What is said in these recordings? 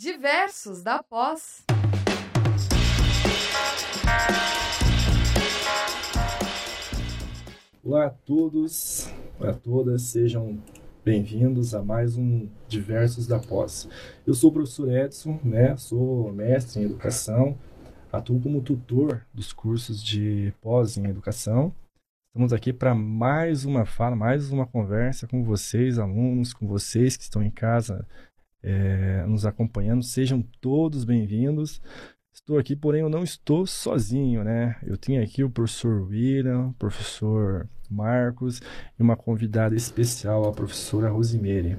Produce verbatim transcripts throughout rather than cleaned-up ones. Diversos da Pós. Olá a todos, olá a todas, sejam bem-vindos a mais um Diversos da Pós. Eu sou o professor Edson, né? Sou mestre em educação, atuo como tutor dos cursos de pós em educação. Estamos aqui para mais uma fala, mais uma conversa com vocês, alunos, com vocês que estão em casa É, nos acompanhando, sejam todos bem-vindos. Estou aqui, porém eu não estou sozinho, né? Eu tenho aqui o professor William, o professor Marcos e uma convidada especial, a professora Rosimeire.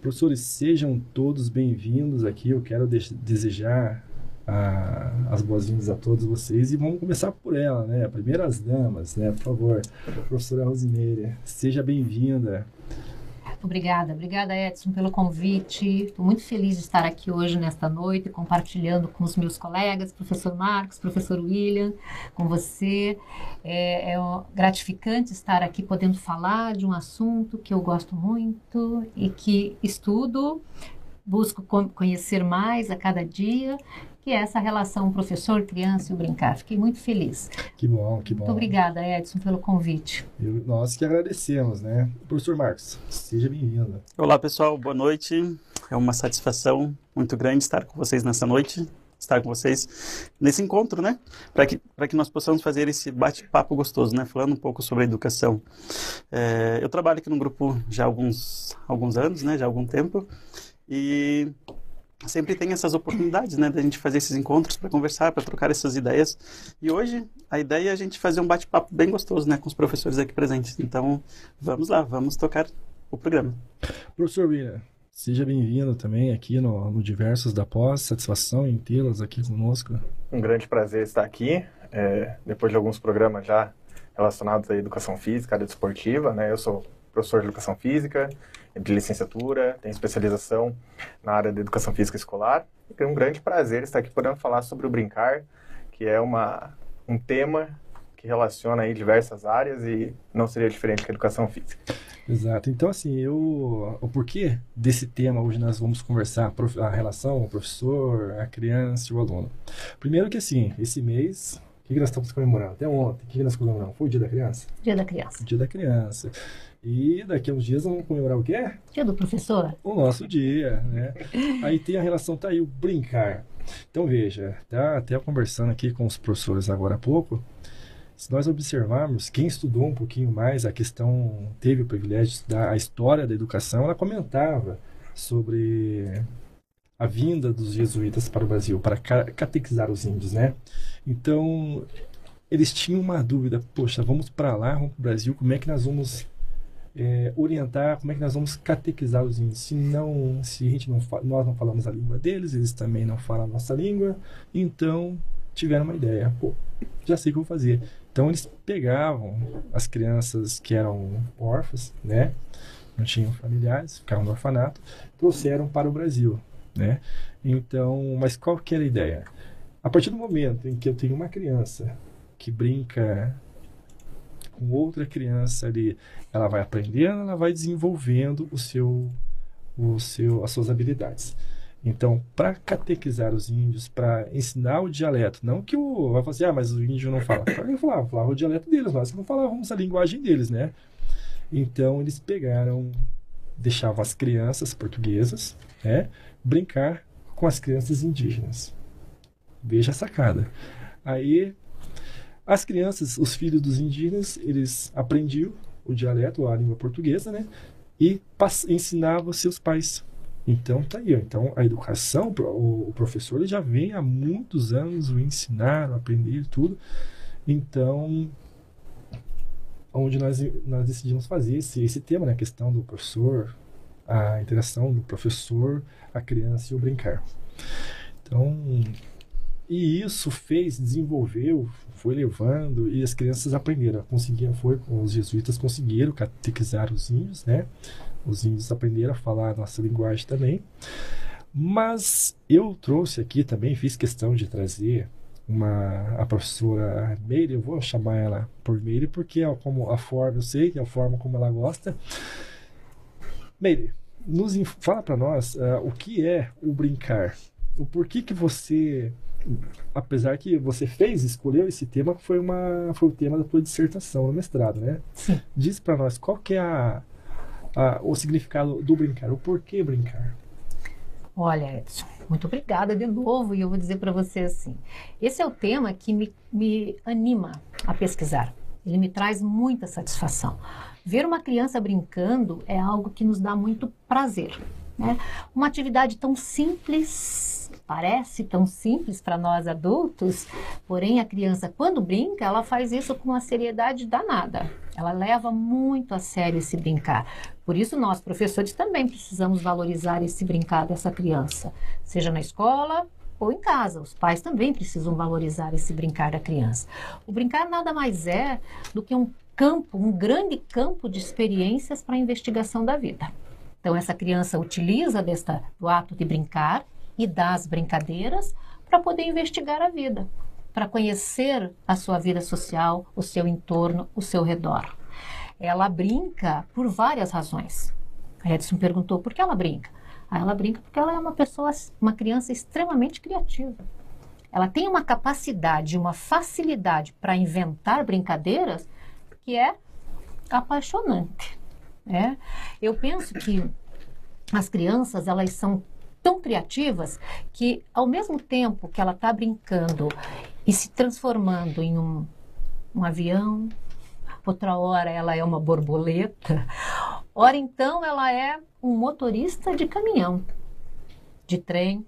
Professores, sejam todos bem-vindos aqui. Eu quero de- desejar a, as boas-vindas a todos vocês e vamos começar por ela, né? Primeiras damas, né? Por favor, professora Rosimeire, seja bem-vinda. Obrigada, obrigada Edson pelo convite. Estou muito feliz de estar aqui hoje, nesta noite, compartilhando com os meus colegas, professor Marcos, professor William, com você. É, é gratificante estar aqui podendo falar de um assunto que eu gosto muito e que estudo, busco conhecer mais a cada dia, que é essa relação professor-criança e o brincar. Fiquei muito feliz. Que bom, que bom. Muito obrigada, Edson, pelo convite. Eu, nós que agradecemos, né? Professor Marcos, seja bem-vindo. Olá, pessoal, boa noite. É uma satisfação muito grande estar com vocês nessa noite, estar com vocês nesse encontro, né? Para que, para que nós possamos fazer esse bate-papo gostoso, né? Falando um pouco sobre a educação. É, eu trabalho aqui no grupo já há alguns, alguns anos, né? Já há algum tempo. E sempre tem essas oportunidades, né, da gente fazer esses encontros para conversar, para trocar essas ideias. E hoje a ideia é a gente fazer um bate-papo bem gostoso, né, com os professores aqui presentes. Então, vamos lá, vamos tocar o programa. Professor William, seja bem-vindo também aqui no, no Diversos da Pós. Satisfação em tê-las aqui conosco. Um grande prazer estar aqui. É, depois de alguns programas já relacionados à educação física, à área desportiva, né, eu sou professor de educação física, de licenciatura, tem especialização na área de educação física escolar. E é um grande prazer estar aqui podendo falar sobre o brincar, que é uma, um tema que relaciona aí diversas áreas e não seria diferente que a educação física. Exato. Então, assim, eu, o porquê desse tema hoje nós vamos conversar, a relação ao professor, a criança e o aluno. Primeiro que, assim, esse mês, o que nós estamos comemorando? Até ontem, o que nós comemoramos? Foi o Dia da Criança? Dia da Criança. Dia da Criança. E daqui a uns dias vamos comemorar o quê? Dia do professor. O nosso dia, né? Aí tem a relação, tá aí, o brincar. Então veja, tá até conversando aqui com os professores agora há pouco, se nós observarmos, quem estudou um pouquinho mais a questão, teve o privilégio de estudar a história da educação, ela comentava sobre a vinda dos jesuítas para o Brasil, para catequizar os índios, né? Então, eles tinham uma dúvida, poxa, vamos para lá, vamos para o Brasil, como é que nós vamos... É, orientar como é que nós vamos catequizar os índios, se, não, se a gente não fa- nós não falamos a língua deles, eles também não falam a nossa língua. Então tiveram uma ideia, pô, já sei o que eu vou fazer. Então eles pegavam as crianças que eram órfãs, né, não tinham familiares, ficaram no orfanato, trouxeram para o Brasil, né? Então, mas qual que era a ideia? A partir do momento em que eu tenho uma criança que brinca com outra criança ali, ela vai aprendendo, ela vai desenvolvendo o seu, o seu, as suas habilidades. Então, para catequizar os índios, para ensinar o dialeto, não que o vai falar assim, ah, mas o índio não fala. Eu falava, falava o dialeto deles, nós que não falávamos a linguagem deles, né? Então, eles pegaram, deixavam as crianças portuguesas, né, brincar com as crianças indígenas. Veja a sacada. Aí, as crianças, os filhos dos indígenas, eles aprendiam o dialeto, a língua portuguesa, né? E pass- ensinavam seus pais. Então, tá aí. Ó. Então, a educação, o professor ele já vem há muitos anos o ensinar, o aprender, tudo. Então, onde nós, nós decidimos fazer esse, esse tema, né? A questão do professor, a interação do professor, a criança e o brincar. Então... E isso fez, desenvolveu, foi levando, e as crianças aprenderam, conseguiam, foi, os jesuítas conseguiram catequizar os índios, né? Os índios aprenderam a falar a nossa linguagem também. Mas eu trouxe aqui também, fiz questão de trazer uma, a professora Meire, eu vou chamar ela por Meire, porque é como a forma, eu sei, é a forma como ela gosta. Meire, nos fala para nós uh, o que é o brincar, o porquê que você, apesar que você fez, escolheu esse tema, foi uma foi o tema da tua dissertação no mestrado, né? Sim. Diz para nós qual que é a, a, o significado do brincar, o porquê brincar. Olha, Edson, muito obrigada de novo, e eu vou dizer para você assim, esse é o tema que me, me anima a pesquisar, ele me traz muita satisfação. Ver uma criança brincando é algo que nos dá muito prazer, né? Uma atividade tão simples, parece tão simples para nós adultos, porém a criança quando brinca, ela faz isso com uma seriedade danada. Ela leva muito a sério esse brincar. Por isso nós, professores, também precisamos valorizar esse brincar dessa criança, seja na escola ou em casa. Os pais também precisam valorizar esse brincar da criança. O brincar nada mais é do que um campo, um grande campo de experiências para a investigação da vida. Então essa criança utiliza desta, do ato de brincar e das brincadeiras para poder investigar a vida, para conhecer a sua vida social, o seu entorno, o seu redor. Ela brinca por várias razões. A Edson perguntou por que ela brinca. Ah, ela brinca porque ela é uma pessoa, uma criança extremamente criativa. Ela tem uma capacidade, uma facilidade para inventar brincadeiras que é apaixonante, né? Eu penso que as crianças, elas são tão criativas que ao mesmo tempo que ela está brincando e se transformando em um, um avião, outra hora ela é uma borboleta, ora então ela é um motorista de caminhão, de trem,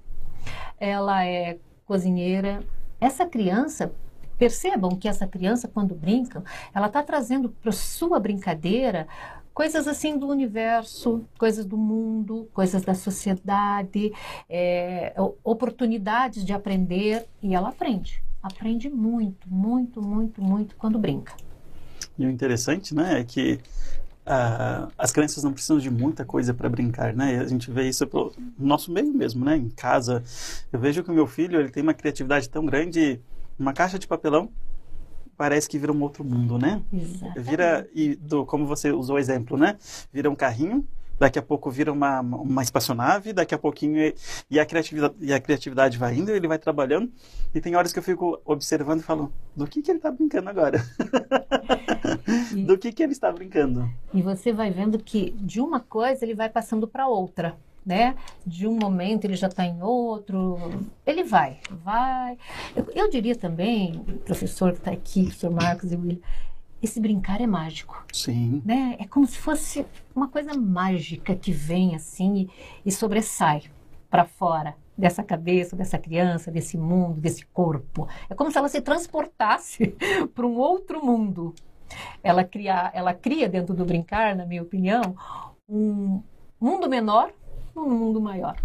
ela é cozinheira. Essa criança, percebam que essa criança quando brinca, ela está trazendo para sua brincadeira coisas assim do universo, coisas do mundo, coisas da sociedade, é, oportunidades de aprender, e ela aprende. Aprende muito, muito, muito, muito quando brinca. E o interessante, né, é que uh, as crianças não precisam de muita coisa para brincar, né? A gente vê isso pelo nosso meio mesmo, né? Em casa, eu vejo que o meu filho, ele tem uma criatividade tão grande, uma caixa de papelão, parece que vira um outro mundo, né? Exatamente. Vira, e do, como você usou o exemplo, né? Vira um carrinho, daqui a pouco vira uma, uma espaçonave, daqui a pouquinho... E, e, a criatividade, e a criatividade vai indo, ele vai trabalhando, e tem horas que eu fico observando e falo, do que que ele está brincando agora? E, do que que ele está brincando? E você vai vendo que de uma coisa ele vai passando para outra, né? De um momento ele já está em outro, ele vai, vai. Eu, eu diria também, o professor que está aqui, o professor Marcos e o William, esse brincar é mágico. Sim. Né? É como se fosse uma coisa mágica que vem assim e, e sobressai para fora dessa cabeça, dessa criança, desse mundo, desse corpo. É como se ela se transportasse para um outro mundo. Ela cria, ela cria dentro do brincar, na minha opinião, um mundo menor, no mundo maior.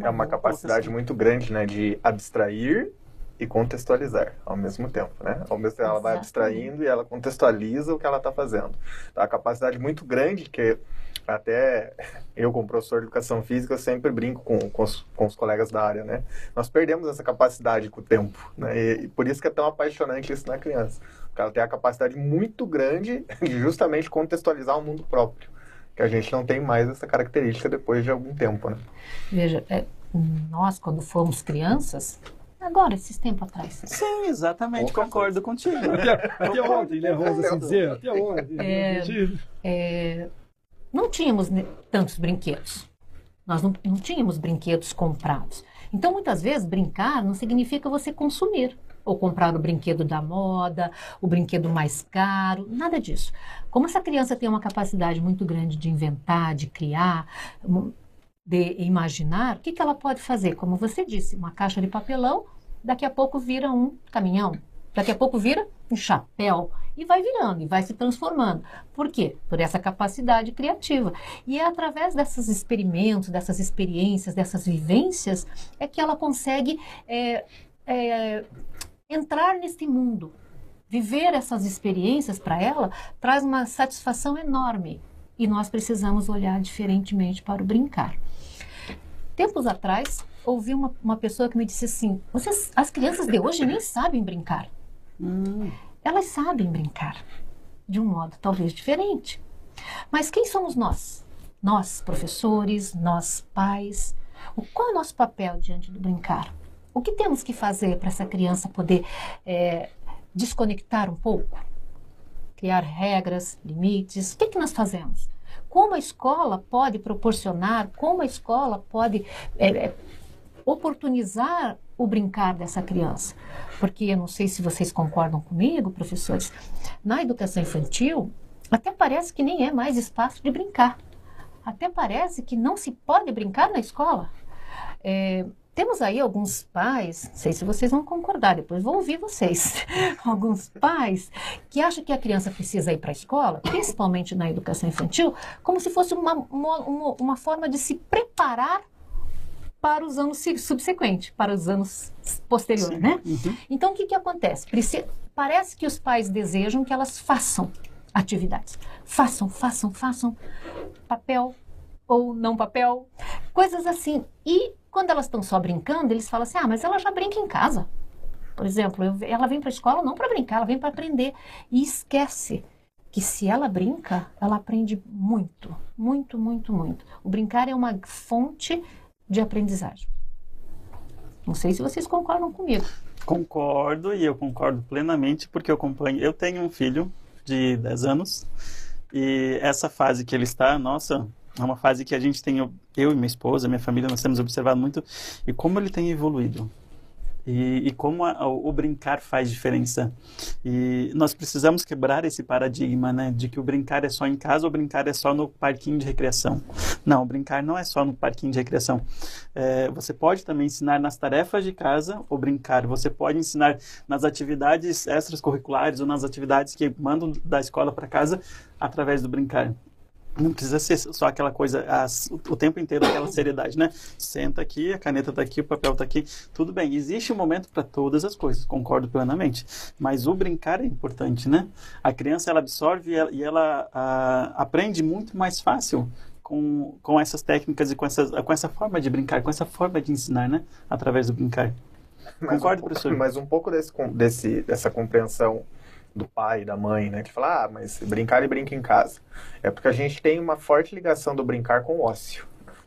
É uma capacidade muito grande, né, de abstrair e contextualizar ao mesmo tempo, né? Ao mesmo tempo ela vai abstraindo e ela contextualiza o que ela está fazendo. Então, a capacidade muito grande que até eu, como professor de educação física, eu sempre brinco com, com, os, com os colegas da área, né? Nós perdemos essa capacidade com o tempo, né? E, e por isso que é tão apaixonante isso na criança. Porque ela tem a capacidade muito grande de justamente contextualizar o mundo próprio, que a gente não tem mais essa característica depois de algum tempo, né? Veja, é, nós quando fomos crianças, agora, esses tempos atrás. Sim, exatamente, Pouca concordo coisa. contigo. Até ontem, né, vamos assim dizer, até ontem. É, é, não tínhamos tantos brinquedos, nós não, não tínhamos brinquedos comprados. Então, muitas vezes, brincar não significa você consumir, ou comprar o brinquedo da moda, o brinquedo mais caro, nada disso. Como essa criança tem uma capacidade muito grande de inventar, de criar, de imaginar, o que que ela pode fazer? Como você disse, uma caixa de papelão, daqui a pouco vira um caminhão, daqui a pouco vira um chapéu, e vai virando, e vai se transformando. Por quê? Por essa capacidade criativa. E é através desses experimentos, dessas experiências, dessas vivências, é que ela consegue... É, é, entrar nesse mundo, viver essas experiências para ela, traz uma satisfação enorme. E nós precisamos olhar diferentemente para o brincar. Tempos atrás, ouvi uma, uma pessoa que me disse assim, Vocês, as crianças de hoje nem sabem brincar. Hum. Elas sabem brincar, de um modo talvez diferente. Mas quem somos nós nós professores, nós pais, qual é o nosso papel diante do brincar? O que temos que fazer para essa criança poder é, desconectar um pouco? Criar regras, limites, o que, que nós fazemos? Como a escola pode proporcionar, como a escola pode é, oportunizar o brincar dessa criança? Porque eu não sei se vocês concordam comigo, professores, na educação infantil até parece que nem é mais espaço de brincar. Até parece que não se pode brincar na escola. É, temos aí alguns pais, não sei se vocês vão concordar, depois vou ouvir vocês. Alguns pais que acham que a criança precisa ir para a escola, principalmente na educação infantil, como se fosse uma, uma, uma forma de se preparar para os anos subsequentes, para os anos posteriores, né? Uhum. Então, o que, que acontece? Preci- parece que os pais desejam que elas façam atividades. Façam, façam, façam. Papel ou não papel. Coisas assim. E quando elas estão só brincando, eles falam assim, ah, mas ela já brinca em casa. Por exemplo, eu, ela vem para a escola não para brincar, ela vem para aprender. E esquece que se ela brinca, ela aprende muito. Muito, muito, muito. O brincar é uma fonte de aprendizagem. Não sei se vocês concordam comigo. Concordo, e eu concordo plenamente, porque eu acompanho. Eu tenho um filho de dez anos, e essa fase que ele está, nossa, é uma fase que a gente tem, eu e minha esposa, minha família, nós temos observado muito, e como ele tem evoluído, e, e como a, o brincar faz diferença. E nós precisamos quebrar esse paradigma, né, de que o brincar é só em casa, ou brincar é só no parquinho de recreação. Não, brincar não é só no parquinho de recreação. É, você pode também ensinar nas tarefas de casa ou brincar. Você pode ensinar nas atividades extracurriculares ou nas atividades que mandam da escola para casa através do brincar. Não precisa ser só aquela coisa, as, o tempo inteiro, aquela seriedade, né? Senta aqui, a caneta tá aqui, o papel tá aqui. Tudo bem, existe um momento para todas as coisas, concordo plenamente. Mas o brincar é importante, né? A criança, ela absorve e ela, e ela a, aprende muito mais fácil Com, com essas técnicas e com, essas, com essa forma de brincar, com essa forma de ensinar, né? Através do brincar. Concordo, professor? Mas um pouco desse, desse, dessa compreensão do pai e da mãe, né? Que fala, ah, mas brincar e brinca em casa. É porque a gente tem uma forte ligação do brincar com o ócio.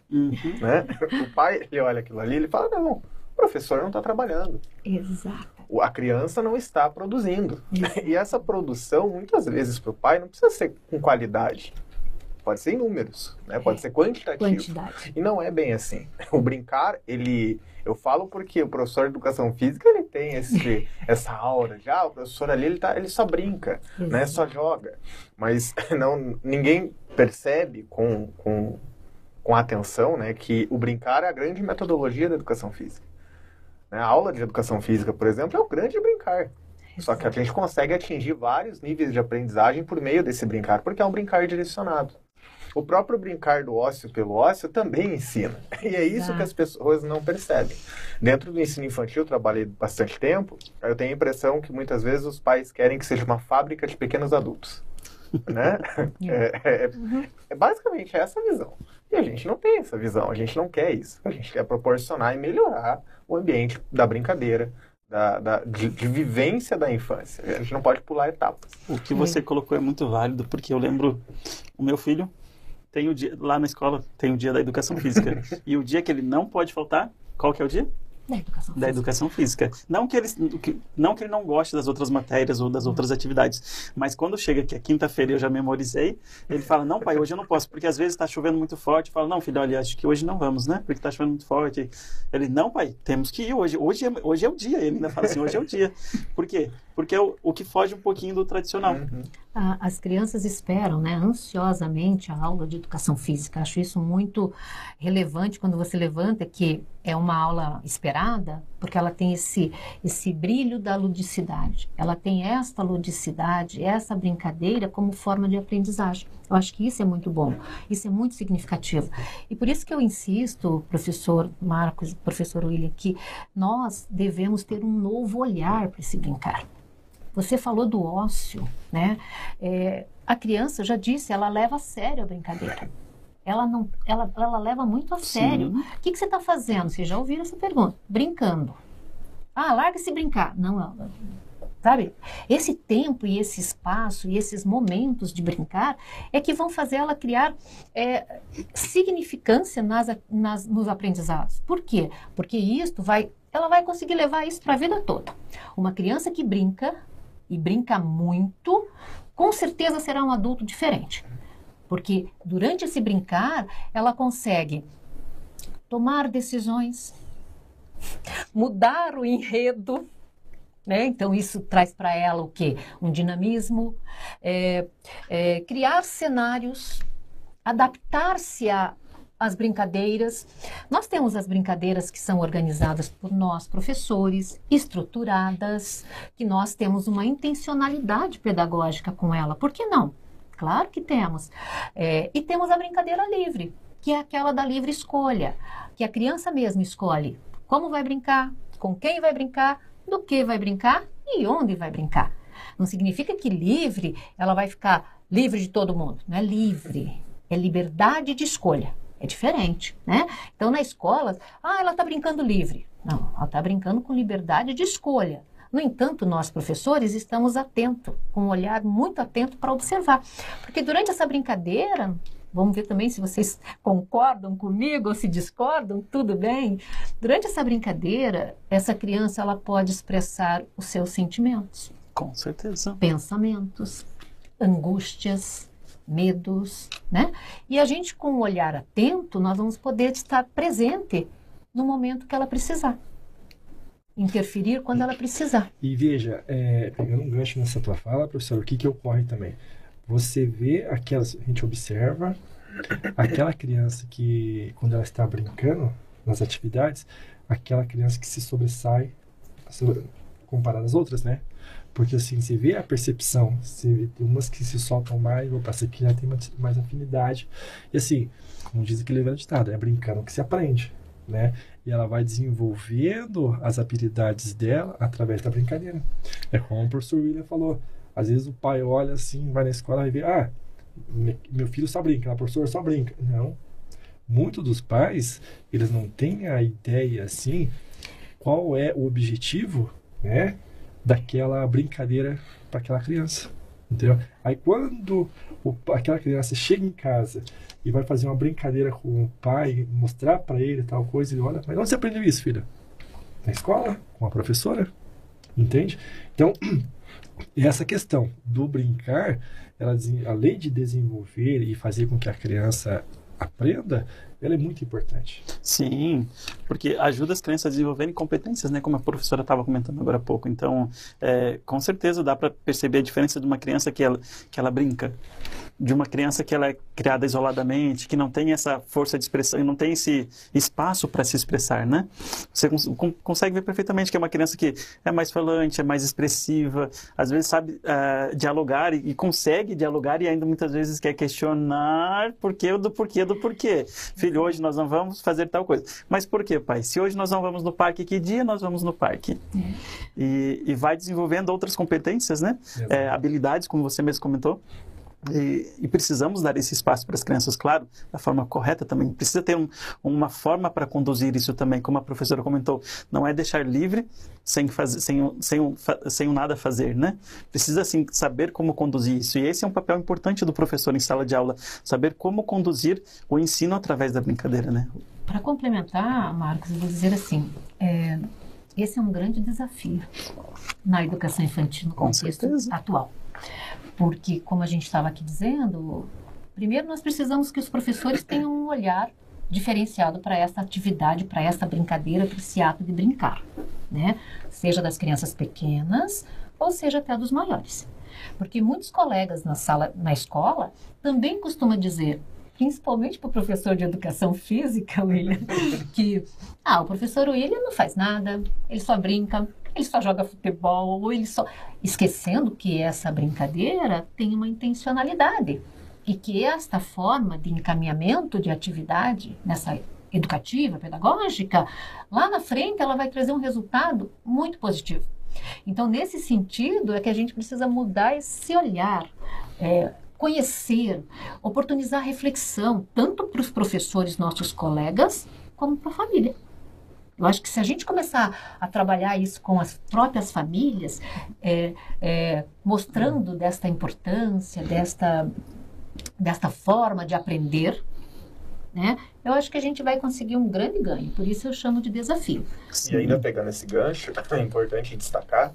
Uhum. Né? O pai, ele olha aquilo ali, ele fala, não, o professor não está trabalhando. Exato. A criança não está produzindo. Isso. E essa produção, muitas vezes, para o pai, não precisa ser com qualidade. Pode ser em números, né? Pode ser quantitativo. Quantidade. E não é bem assim. O brincar, ele... Eu falo porque o professor de educação física, ele tem esse, essa aura. Já o professor ali, ele, tá, ele só brinca, né? Só joga. Mas não, ninguém percebe com, com, com atenção, né, que o brincar é a grande metodologia da educação física. Né? A aula de educação física, por exemplo, é o grande brincar. Só que a gente consegue atingir vários níveis de aprendizagem por meio desse brincar, porque é um brincar direcionado. O próprio brincar do ócio pelo ócio também ensina. E é isso que as pessoas não percebem. Dentro do ensino infantil, eu trabalhei bastante tempo, eu tenho a impressão que muitas vezes os pais querem que seja uma fábrica de pequenos adultos. Né? É, é, é basicamente essa a visão. E a gente não tem essa visão, a gente não quer isso. A gente quer proporcionar e melhorar o ambiente da brincadeira, Da, da, de, de vivência da infância. A gente não pode pular etapas. O que você colocou é muito válido, porque eu lembro o meu filho, tem o dia, lá na escola tem o dia da educação física. E o dia que ele não pode faltar, qual que é o dia? Da educação física. Da educação física. Não que ele, que, não que ele não goste das outras matérias ou das outras atividades, mas quando chega que é quinta-feira eu já memorizei, ele fala, não pai, hoje eu não posso, porque às vezes está chovendo muito forte. Fala, não filho, olha, acho que hoje não vamos, né? Porque está chovendo muito forte. Ele, não pai, temos que ir hoje, hoje é, hoje é o dia. Ele ainda fala assim, hoje é o dia. Por quê? Porque é o, o que foge um pouquinho do tradicional. Uhum. As crianças esperam, né, ansiosamente a aula de educação física. Acho isso muito relevante quando você levanta que é uma aula esperada, porque ela tem esse, esse brilho da ludicidade. Ela tem esta ludicidade, essa brincadeira como forma de aprendizagem. Eu acho que isso é muito bom, isso é muito significativo. E por isso que eu insisto, professor Marcos, professor William, que nós devemos ter um novo olhar para esse brincar. Você falou do ócio, né? É, a criança, já disse, ela leva a sério a brincadeira. Ela, não, ela, ela leva muito a sério. Sim. O que, que você está fazendo? Vocês já ouviram essa pergunta. Brincando. Ah, larga-se brincar. Não, ela, sabe? Esse tempo e esse espaço e esses momentos de brincar é que vão fazer ela criar é, significância nas, nas, nos aprendizados. Por quê? Porque isto vai, ela vai conseguir levar isso para a vida toda. Uma criança que brinca, e brinca muito, com certeza será um adulto diferente. Porque durante esse brincar, ela consegue tomar decisões, mudar o enredo, né? Então isso traz para ela o quê? Um dinamismo, é, é, criar cenários, adaptar-se às brincadeiras. Nós temos as brincadeiras que são organizadas por nós, professores, estruturadas, que nós temos uma intencionalidade pedagógica com ela. Por que não? Claro que temos. É, e temos a brincadeira livre, que é aquela da livre escolha, que a criança mesma escolhe como vai brincar, com quem vai brincar, do que vai brincar e onde vai brincar. Não significa que livre, ela vai ficar livre de todo mundo. Não é livre, é liberdade de escolha. É diferente, né? Então, na escola, ah, ela está brincando livre. Não, ela está brincando com liberdade de escolha. No entanto, nós, professores, estamos atentos, com um olhar muito atento para observar. Porque durante essa brincadeira, vamos ver também se vocês concordam comigo ou se discordam, tudo bem. Durante essa brincadeira, essa criança ela pode expressar os seus sentimentos. Com certeza. Pensamentos, angústias, medos, né? E a gente, com um olhar atento, nós vamos poder estar presente no momento que ela precisar. Interferir quando ela precisar. E veja, é, pegando um gancho nessa tua fala, professor, o que que ocorre também? Você vê aquelas, a gente observa aquela criança que, quando ela está brincando nas atividades, aquela criança que se sobressai comparada às outras, né? Porque assim, você vê a percepção, você vê, tem umas que se soltam mais, ou parece que já tem mais afinidade. E assim, como diz aquele velho ditado, é brincando que se aprende, né? E ela vai desenvolvendo as habilidades dela através da brincadeira. É como o professor William falou. Às vezes o pai olha assim, vai na escola e vê, ah, meu filho só brinca, o professor só brinca. Não. Muitos dos pais, eles não têm a ideia assim, qual é o objetivo, né, daquela brincadeira para aquela criança. Entendeu? Aí quando o, aquela criança chega em casa e vai fazer uma brincadeira com o pai, mostrar para ele tal coisa, ele olha, mas onde você aprendeu isso, filha? Na escola? Com a professora? Entende? Então, essa questão do brincar, ela, além de desenvolver e fazer com que a criança aprenda, ela é muito importante. Sim, porque ajuda as crianças a desenvolverem competências, né? Como a professora estava comentando agora há pouco. Então, é, com certeza dá para perceber a diferença de uma criança que ela, que ela brinca, de uma criança que ela é criada isoladamente, que não tem essa força de expressão e não tem esse espaço para se expressar, né? Você cons consegue ver perfeitamente que é uma criança que é mais falante, é mais expressiva, às vezes sabe uh, dialogar e, e consegue dialogar e ainda muitas vezes quer questionar porquê do porquê do porquê. Filho, hoje nós não vamos fazer tal coisa. Mas por quê, pai? Se hoje nós não vamos no parque, que dia nós vamos no parque? É. E, e vai desenvolvendo outras competências, né? É, habilidades, como você mesmo comentou. E, e precisamos dar esse espaço para as crianças, claro, da forma correta também. Precisa ter um, uma forma para conduzir isso também, como a professora comentou. Não é deixar livre sem, fazer, sem, sem, sem o nada fazer, né? Precisa, sim, saber como conduzir isso. E esse é um papel importante do professor em sala de aula, saber como conduzir o ensino através da brincadeira, né? Para complementar, Marcos, eu vou dizer assim, é, esse é um grande desafio na educação infantil no contexto atual. Porque, como a gente estava aqui dizendo, primeiro nós precisamos que os professores tenham um olhar diferenciado para essa atividade, para essa brincadeira, para esse ato de brincar, né? Seja das crianças pequenas ou seja até dos maiores. Porque muitos colegas na sala, na escola, também costumam dizer, principalmente para o professor de educação física, William, que ah, o professor William não faz nada, ele só brinca, ele só joga futebol, ou ele só... Esquecendo que essa brincadeira tem uma intencionalidade e que esta forma de encaminhamento de atividade nessa educativa, pedagógica, lá na frente ela vai trazer um resultado muito positivo. Então, nesse sentido, é que a gente precisa mudar esse olhar, é, conhecer, oportunizar reflexão, tanto para os professores, nossos colegas, como para a família. Eu acho que se a gente começar a trabalhar isso com as próprias famílias, é, é, mostrando desta importância, desta, desta forma de aprender, né? Eu acho que a gente vai conseguir um grande ganho, por isso eu chamo de desafio. E ainda pegando esse gancho, é importante destacar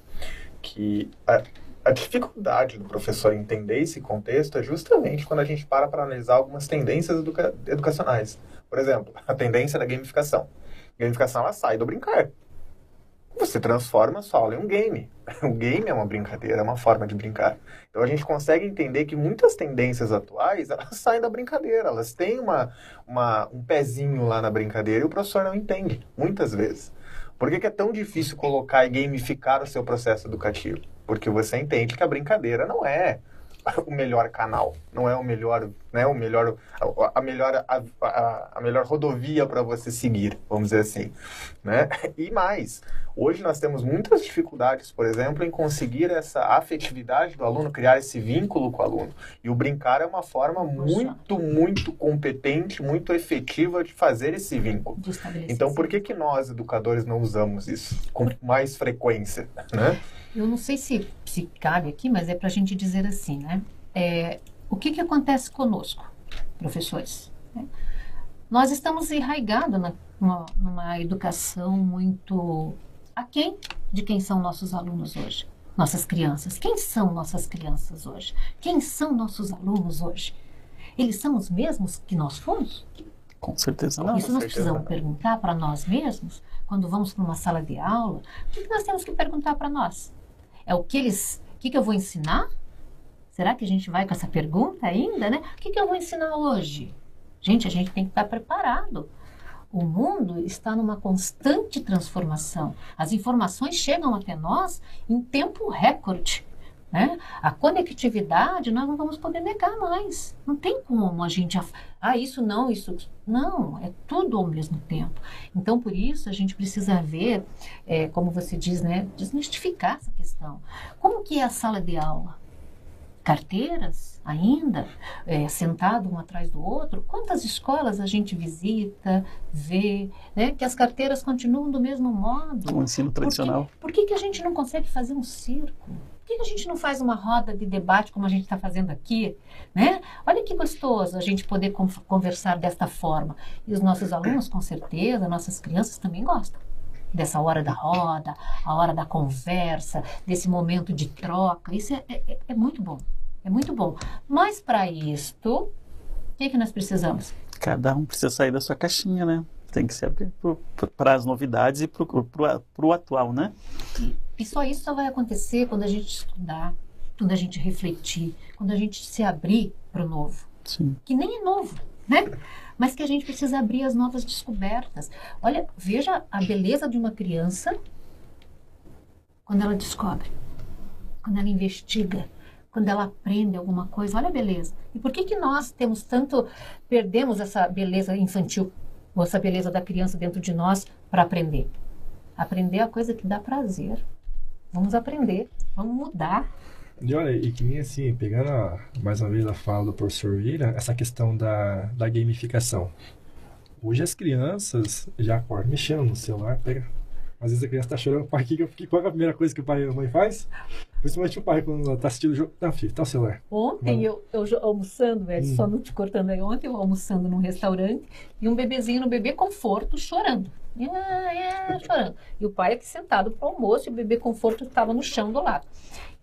que a, a dificuldade do professor entender esse contexto é justamente quando a gente para para analisar algumas tendências educa educacionais. Por exemplo, a tendência da gamificação. A gamificação, ela sai do brincar. Você transforma a sua aula em um game. O game é uma brincadeira, é uma forma de brincar. Então a gente consegue entender que muitas tendências atuais, elas saem da brincadeira, elas têm uma, uma, um pezinho lá na brincadeira e o professor não entende, muitas vezes. Por que que é tão difícil colocar e gamificar o seu processo educativo? Porque você entende que a brincadeira não é o melhor canal, não é o melhor, né, o melhor, a, a melhor, a, a, a melhor rodovia para você seguir, vamos dizer assim, né? E mais, hoje nós temos muitas dificuldades, por exemplo, em conseguir essa afetividade do aluno, criar esse vínculo com o aluno. E o brincar é uma forma muito, muito competente, muito efetiva de fazer esse vínculo. Então, por que que nós, educadores, não usamos isso com mais frequência, né? Eu não sei se, se cabe aqui, mas é para a gente dizer assim, né? É, o que que acontece conosco, professores? Né? Nós estamos enraigados na, numa, numa educação muito aquém de quem são nossos alunos hoje, nossas crianças. Quem são nossas crianças hoje? Quem são nossos alunos hoje? Eles são os mesmos que nós fomos? Com certeza não. Isso nós precisamos perguntar para nós mesmos, quando vamos para uma sala de aula, o que que nós temos que perguntar para nós? É o que eles, o que que eu vou ensinar? Será que a gente vai com essa pergunta ainda, né? O que que eu vou ensinar hoje? Gente, a gente tem que estar preparado. O mundo está numa constante transformação. As informações chegam até nós em tempo recorde, né? A conectividade nós não vamos poder negar mais. Não tem como a gente... Ah, isso não, isso... Não, é tudo ao mesmo tempo. Então, por isso, a gente precisa ver, é, como você diz, né? Desmistificar essa questão. Como que é a sala de aula? Carteiras ainda, é, sentado um atrás do outro. Quantas escolas a gente visita, vê, né, que as carteiras continuam do mesmo modo. O ensino tradicional. Por que, por que que a gente não consegue fazer um circo? Por que que a gente não faz uma roda de debate como a gente está fazendo aqui, né? Olha que gostoso a gente poder conversar desta forma. E os nossos alunos, com certeza, nossas crianças também gostam dessa hora da roda, a hora da conversa, desse momento de troca. Isso é, é, é muito bom, é muito bom. Mas para isto, o que é que nós precisamos? Cada um precisa sair da sua caixinha, né? Tem que ser para as novidades e para o atual, né? E, e só isso só vai acontecer quando a gente estudar, quando a gente refletir, quando a gente se abrir para o novo. Sim. Que nem é novo, né? Mas que a gente precisa abrir as novas descobertas. Olha, veja a beleza de uma criança quando ela descobre, quando ela investiga, quando ela aprende alguma coisa. Olha a beleza. E por que que nós temos tanto, perdemos essa beleza infantil, ou essa beleza da criança dentro de nós para aprender? Aprender é a coisa que dá prazer. Vamos aprender, vamos mudar. E olha, e que nem assim, pegando a, mais uma vez a fala do professor Vieira, essa questão da, da gamificação. Hoje as crianças já acordam mexendo no celular, pega. Às vezes a criança tá chorando, pai, que, que, qual é a primeira coisa que o pai e a mãe faz? Principalmente o pai, quando tá assistindo o jogo, tá, filho, tá o celular. Ontem eu, eu almoçando, velho, hum. só não te cortando aí, ontem eu almoçando num restaurante e um bebezinho no bebê conforto chorando. Yeah, yeah, chorando. E o pai aqui sentado pro almoço e o bebê conforto estava no chão do lado.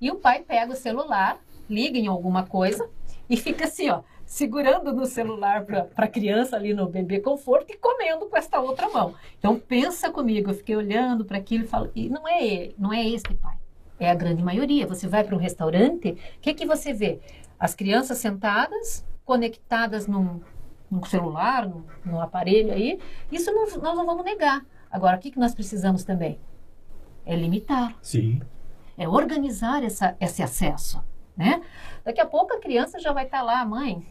E o pai pega o celular, liga em alguma coisa e fica assim, ó, segurando no celular para a criança ali no bebê conforto e comendo com esta outra mão. Então, pensa comigo, eu fiquei olhando para aquilo e falo, e não é ele, não é este pai, é a grande maioria. Você vai para um restaurante, o que que você vê? As crianças sentadas, conectadas num, num celular, num, num aparelho aí, isso não, nós não vamos negar. Agora, o que que nós precisamos também? É limitar. Sim. É organizar essa, esse acesso, né? Daqui a pouco a criança já vai estar lá, mãe,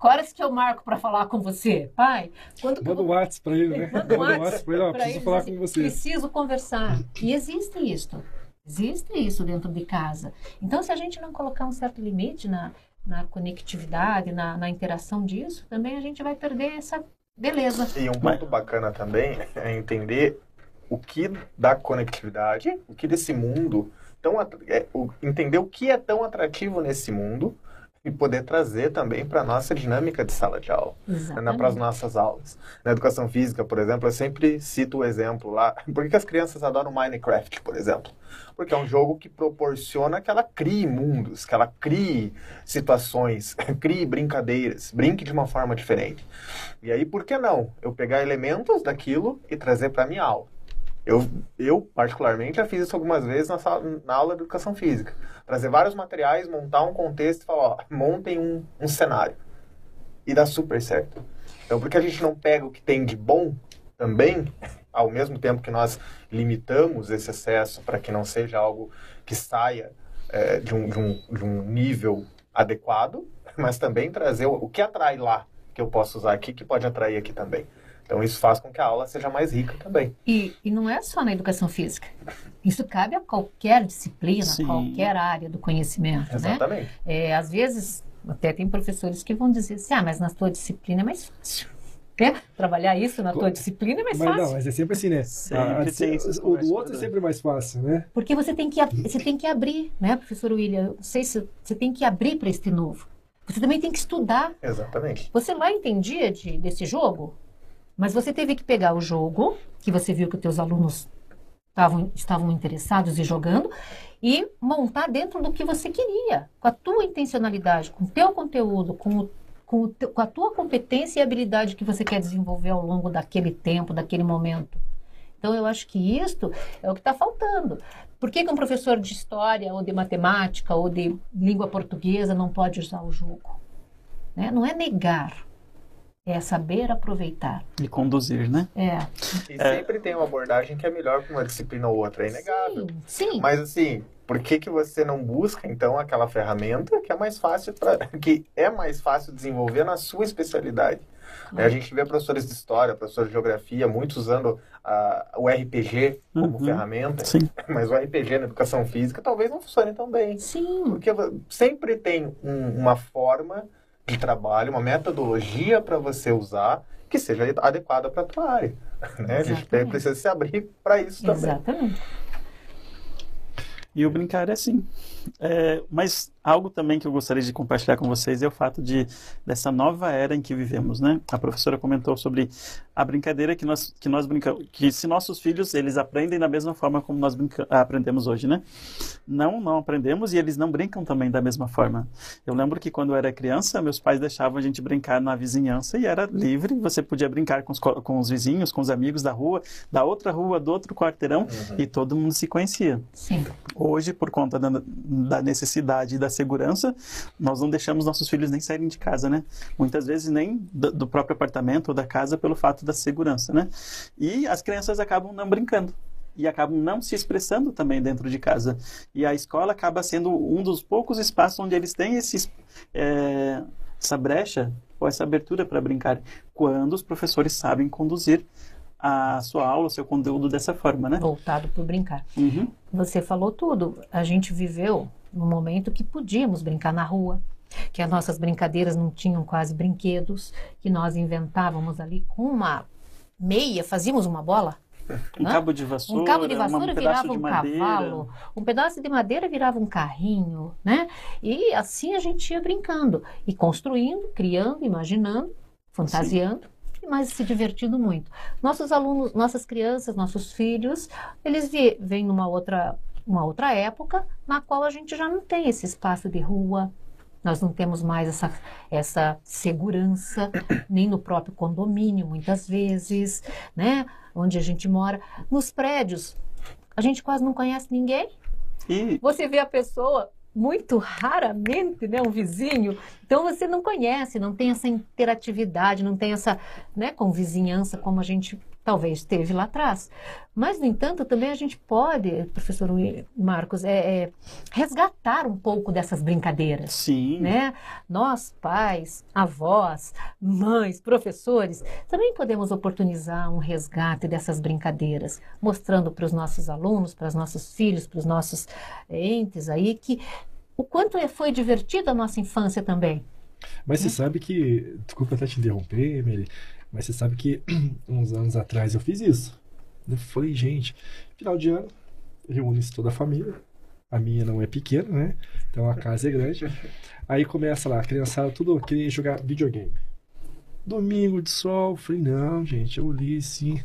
que horas que eu marco para falar com você, pai? Quando, manda o WhatsApp para ele, né? Manda o WhatsApp para ele, ó, preciso falar assim, com você. Preciso conversar. E existe isso, existe isso dentro de casa. Então, se a gente não colocar um certo limite na, na conectividade, na, na interação disso, também a gente vai perder essa Beleza. E um ponto bacana também é entender o que da conectividade, o que desse mundo, tão é, o, entender o que é tão atrativo nesse mundo e poder trazer também para a nossa dinâmica de sala de aula, né, para as nossas aulas. Na educação física, por exemplo, eu sempre cito o exemplo lá. Por que as crianças adoram Minecraft, por exemplo? Porque é um jogo que proporciona que ela crie mundos, que ela crie situações, crie brincadeiras, brinque de uma forma diferente. E aí, por que não eu pegar elementos daquilo e trazer para a minha aula? Eu, eu, particularmente, já fiz isso algumas vezes na, sala, na aula de educação física. Trazer vários materiais, montar um contexto e falar, ó, montem um, um cenário. E dá super certo. Então, porque a gente não pega o que tem de bom também, ao mesmo tempo que nós limitamos esse acesso para que não seja algo que saia é, de, um, de, um, de um nível adequado, mas também trazer o, o que atrai lá, que eu posso usar aqui, que pode atrair aqui também. Então, isso faz com que a aula seja mais rica também. E, e não é só na educação física. Isso cabe a qualquer disciplina, sim, qualquer área do conhecimento. Exatamente. Né? É, às vezes, até tem professores que vão dizer assim, ah, mas na tua disciplina é mais fácil. Né? Trabalhar isso na tua disciplina é mais mas, fácil. Não, mas é sempre assim, né? Sempre tem isso, o do outro é sempre mais fácil, né? Porque você tem que, você tem que abrir, né, professor William? Eu não sei se você tem que abrir para este novo. Você também tem que estudar. Exatamente. Você lá entendia de, desse jogo? Mas você teve que pegar o jogo, que você viu que os teus alunos tavam, estavam interessados e jogando, e montar dentro do que você queria, com a tua intencionalidade, com o teu conteúdo, com, o, com, o teu, com a tua competência e habilidade que você quer desenvolver ao longo daquele tempo, daquele momento. Então, eu acho que isto é o que está faltando. Por que que um professor de história, ou de matemática, ou de língua portuguesa não pode usar o jogo? Né? Não é negar. É saber aproveitar. E conduzir, né? É. E é. sempre tem uma abordagem que é melhor para uma disciplina ou outra, é inegável. Sim, sim. Mas assim, por que que você não busca, então, aquela ferramenta que é mais fácil, pra, que é mais fácil desenvolver na sua especialidade? Hum. A gente vê professores de história, professores de geografia, muitos usando a, o R P G como uhum. ferramenta. Sim. Mas o R P G na educação física talvez não funcione tão bem. Sim. Porque sempre tem um, uma forma... de trabalho, uma metodologia para você usar que seja adequada para a tua área. Né? A gente precisa se abrir para isso também. Exatamente. E o brincar é assim. É, mas algo também que eu gostaria de compartilhar com vocês é o fato de, dessa nova era em que vivemos, né? A professora comentou sobre a brincadeira que nós, que nós brincamos, que se nossos filhos, eles aprendem da mesma forma como nós brinca, aprendemos hoje, né? Não, não aprendemos e eles não brincam também da mesma forma. Eu lembro que quando eu era criança, meus pais deixavam a gente brincar na vizinhança e era livre, você podia brincar com os, com os vizinhos, com os amigos da rua, da outra rua, do outro quarteirão, uhum. e todo mundo se conhecia. Sim. Hoje, por conta da, da necessidade e da segurança, nós não deixamos nossos filhos nem saírem de casa, né? Muitas vezes nem do, do próprio apartamento ou da casa pelo fato da segurança, né? E as crianças acabam não brincando e acabam não se expressando também dentro de casa. E a escola acaba sendo um dos poucos espaços onde eles têm esses, é, essa brecha ou essa abertura para brincar, quando os professores sabem conduzir a sua aula, o seu conteúdo dessa forma, né? Voltado para brincar. Uhum. Você falou tudo. A gente viveu num momento que podíamos brincar na rua, que as nossas brincadeiras não tinham quase brinquedos, que nós inventávamos ali com uma meia, fazíamos uma bola. Um cabo de vassoura, um cabo de vassoura uma, virava um, um cavalo, um pedaço de madeira virava um carrinho, né? E assim a gente ia brincando, e construindo, criando, imaginando, fantasiando. Sim. Mas se divertindo muito. Nossos alunos, nossas crianças, nossos filhos, eles vêm numa outra, uma outra época na qual a gente já não tem esse espaço de rua, nós não temos mais essa, essa segurança, nem no próprio condomínio, muitas vezes, né? Onde a gente mora. Nos prédios, a gente quase não conhece ninguém. E... você vê a pessoa... muito raramente, né, um vizinho. Então você não conhece, não tem essa interatividade, não tem essa, né, convizinhança como a gente talvez teve lá atrás. Mas, no entanto, também a gente pode, professor Marcos, é, é, resgatar um pouco dessas brincadeiras. Sim. Né? Nós, pais, avós, mães, professores, também podemos oportunizar um resgate dessas brincadeiras, mostrando para os nossos alunos, para os nossos filhos, para os nossos entes aí, que o quanto foi divertido a nossa infância também. Mas, né? Você sabe que, desculpa até te interromper, Mary, Mas você sabe que uns anos atrás eu fiz isso. Eu falei, gente, final de ano, reúne-se toda a família. A minha não é pequena, né? Então a casa é grande. Aí começa lá, a criançada tudo queria jogar videogame. Domingo de sol, falei, não, gente, eu li sim.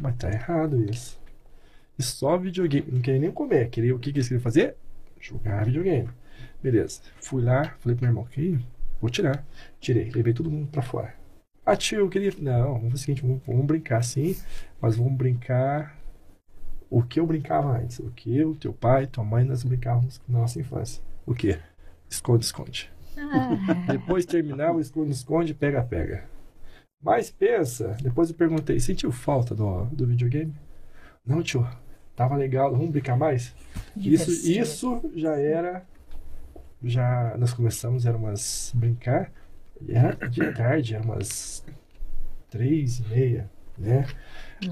Mas tá errado isso. E só videogame, não queria nem comer. Queria, o que, que eles queriam fazer? Jogar videogame. Beleza, fui lá, falei pro meu irmão, que vou tirar. Tirei, levei todo mundo pra fora. Ah, tio, eu queria... Não, vamos fazer o seguinte, vamos, vamos brincar sim, mas vamos brincar o que eu brincava antes. O que eu, teu pai, tua mãe, nós brincávamos na nossa infância. O que? Esconde-esconde. Ah. Depois terminava, esconde-esconde, pega-pega. Mas pensa, depois eu perguntei, sentiu falta do, do videogame? Não, tio, tava legal, vamos brincar mais? Isso, isso já era... Já nós começamos, era umas brincar... Era de tarde, era umas três e meia, né?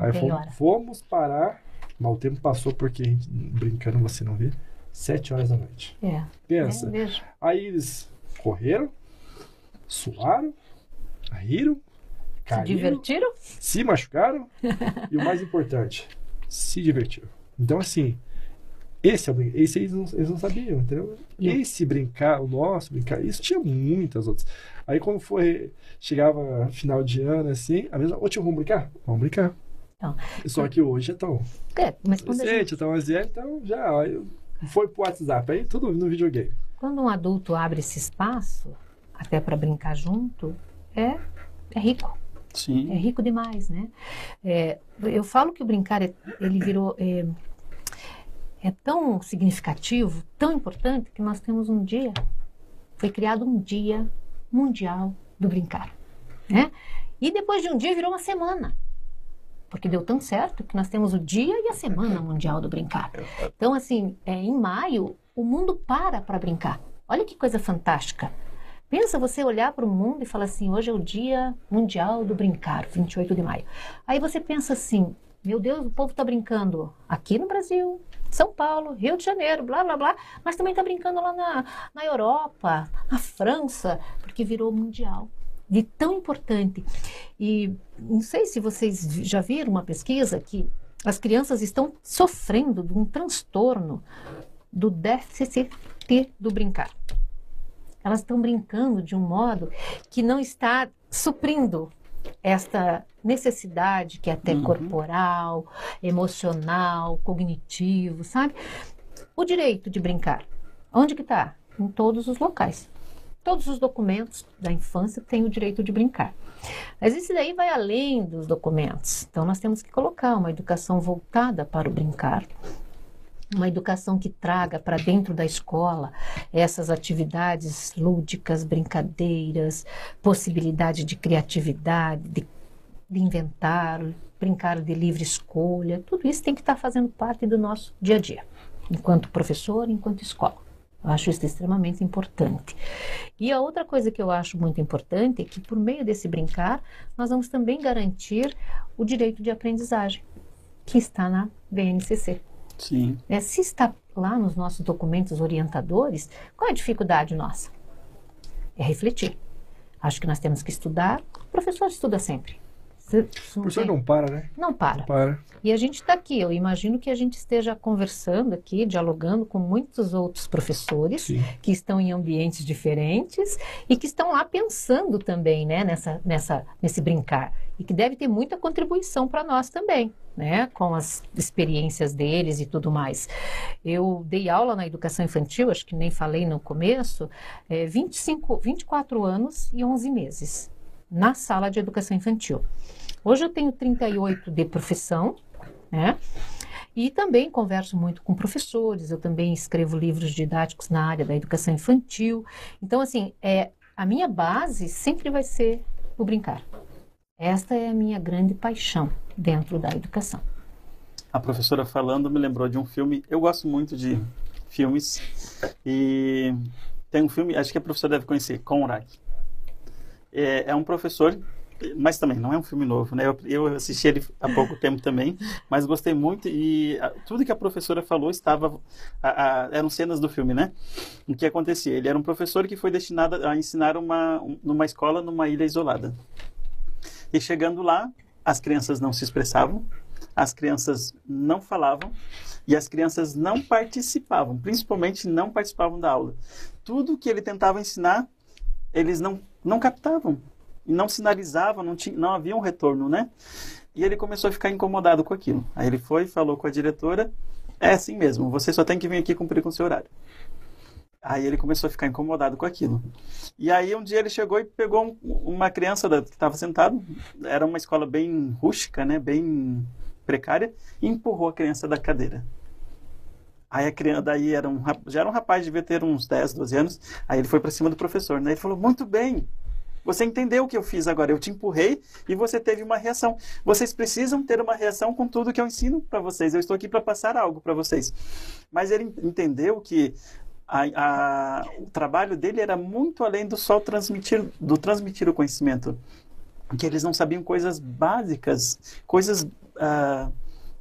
Aí fomos, fomos parar, mas o tempo passou porque a gente, brincando, você não vê, sete horas da noite. É. Pensa. É, aí eles correram, suaram, riram, caíram, se divertiram, se machucaram e o mais importante, se divertiram. Então, assim, Esse, esse eles, não, eles não sabiam, entendeu? Esse brincar, o nosso brincar, isso tinha muitas outras. Aí quando foi, chegava final de ano, assim, a mesma, ô tio, vamos brincar? Vamos brincar. Então, só então, que hoje é tão... É, mas quando a gente... Então, então já foi pro WhatsApp, aí tudo no videogame. Quando um adulto abre esse espaço, até para brincar junto, é, é rico. Sim. É rico demais, né? É, eu falo que o brincar, ele virou... É, É tão significativo, tão importante, que nós temos um dia, foi criado um dia mundial do brincar, né? E depois de um dia virou uma semana, porque deu tão certo que nós temos o dia e a semana mundial do brincar. Então, assim, é, em maio, o mundo para para brincar. Olha que coisa fantástica. Pensa você olhar para o mundo e falar assim, hoje é o dia mundial do brincar, vinte e oito de maio. Aí você pensa assim, meu Deus, o povo está brincando aqui no Brasil, São Paulo, Rio de Janeiro, blá, blá, blá, mas também está brincando lá na, na Europa, na França, porque virou mundial, de tão importante. E não sei se vocês já viram uma pesquisa que as crianças estão sofrendo de um transtorno do déficit do brincar. Elas estão brincando de um modo que não está suprindo esta necessidade que é até uhum. corporal, emocional, cognitivo, sabe? O direito de brincar, onde que está? Em todos os locais. Todos os documentos da infância têm o direito de brincar. Mas isso daí vai além dos documentos. Então nós temos que colocar uma educação voltada para o brincar. Uma educação que traga para dentro da escola essas atividades lúdicas, brincadeiras, possibilidade de criatividade, de, de inventar, brincar de livre escolha. Tudo isso tem que estar fazendo parte do nosso dia a dia, enquanto professor, enquanto escola. Eu acho isso extremamente importante. E a outra coisa que eu acho muito importante é que, por meio desse brincar, nós vamos também garantir o direito de aprendizagem, que está na B N C C. Sim. É, se está lá nos nossos documentos orientadores, qual é a dificuldade nossa? É refletir. Acho que nós temos que estudar. O professor estuda sempre. Se, se o professor tem... não para, né? Não para. Não para. E a gente está aqui. Eu imagino que a gente esteja conversando aqui, dialogando com muitos outros professores. Sim. Que estão em ambientes diferentes e que estão lá pensando também, né, nessa, nessa, nesse brincar. E que deve ter muita contribuição para nós também, né, com as experiências deles e tudo mais. Eu dei aula na educação infantil, acho que nem falei no começo, é, vinte e cinco, vinte e quatro anos e onze meses, na sala de educação infantil. Hoje eu tenho trinta e oito de profissão, né, e também converso muito com professores, eu também escrevo livros didáticos na área da educação infantil. Então, assim, é, a minha base sempre vai ser o brincar. Esta é a minha grande paixão dentro da educação. A professora falando me lembrou de um filme. Eu gosto muito de filmes. E tem um filme, acho que a professora deve conhecer, Conrack. É, é um professor, mas também não é um filme novo, né? Eu, eu assisti ele há pouco tempo também, mas gostei muito. E a, tudo que a professora falou estava... A, a, eram cenas do filme, né? O que acontecia? Ele era um professor que foi destinado a ensinar uma, numa escola numa ilha isolada. E chegando lá, as crianças não se expressavam, as crianças não falavam e as crianças não participavam, principalmente não participavam da aula. Tudo que ele tentava ensinar, eles não, não captavam, não sinalizavam, não, tinha, não havia um retorno, né? E ele começou a ficar incomodado com aquilo. Aí ele foi, falou com a diretora, é assim mesmo, você só tem que vir aqui cumprir com o seu horário. Aí ele começou a ficar incomodado com aquilo. E aí um dia ele chegou e pegou uma criança que estava sentada, era uma escola bem rústica, né, bem precária, e empurrou a criança da cadeira. Aí a criança, daí era um, já era um rapaz, devia ter uns dez, doze anos, aí ele foi para cima do professor, né, ele falou, muito bem, você entendeu o que eu fiz agora, eu te empurrei e você teve uma reação. Vocês precisam ter uma reação com tudo que eu ensino para vocês, eu estou aqui para passar algo para vocês. Mas ele entendeu que A, a, o trabalho dele era muito além do só transmitir, do transmitir o conhecimento, que eles não sabiam coisas básicas, coisas uh,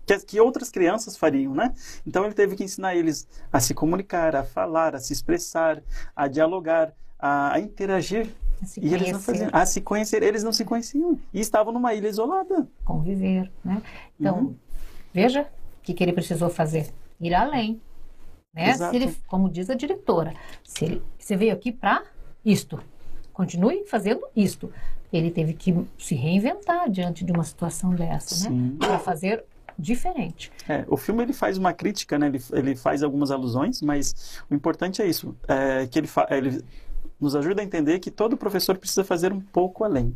que, que outras crianças fariam, né? Então ele teve que ensinar eles a se comunicar, a falar, a se expressar, a dialogar, a, a interagir, a se, e eles não faziam, a se conhecer. Eles não se conheciam e estavam numa ilha isolada. Conviver, né? Então, uhum. Veja o que, que ele precisou fazer, ir além. Né? Se ele, como diz a diretora, se ele, você veio aqui para isto, continue fazendo isto. Ele teve que se reinventar diante de uma situação dessa, né? Para fazer diferente. É, o filme ele faz uma crítica, né? ele, ele faz algumas alusões, mas o importante é isso, é, que ele, ele nos ajuda a entender que todo professor precisa fazer um pouco além.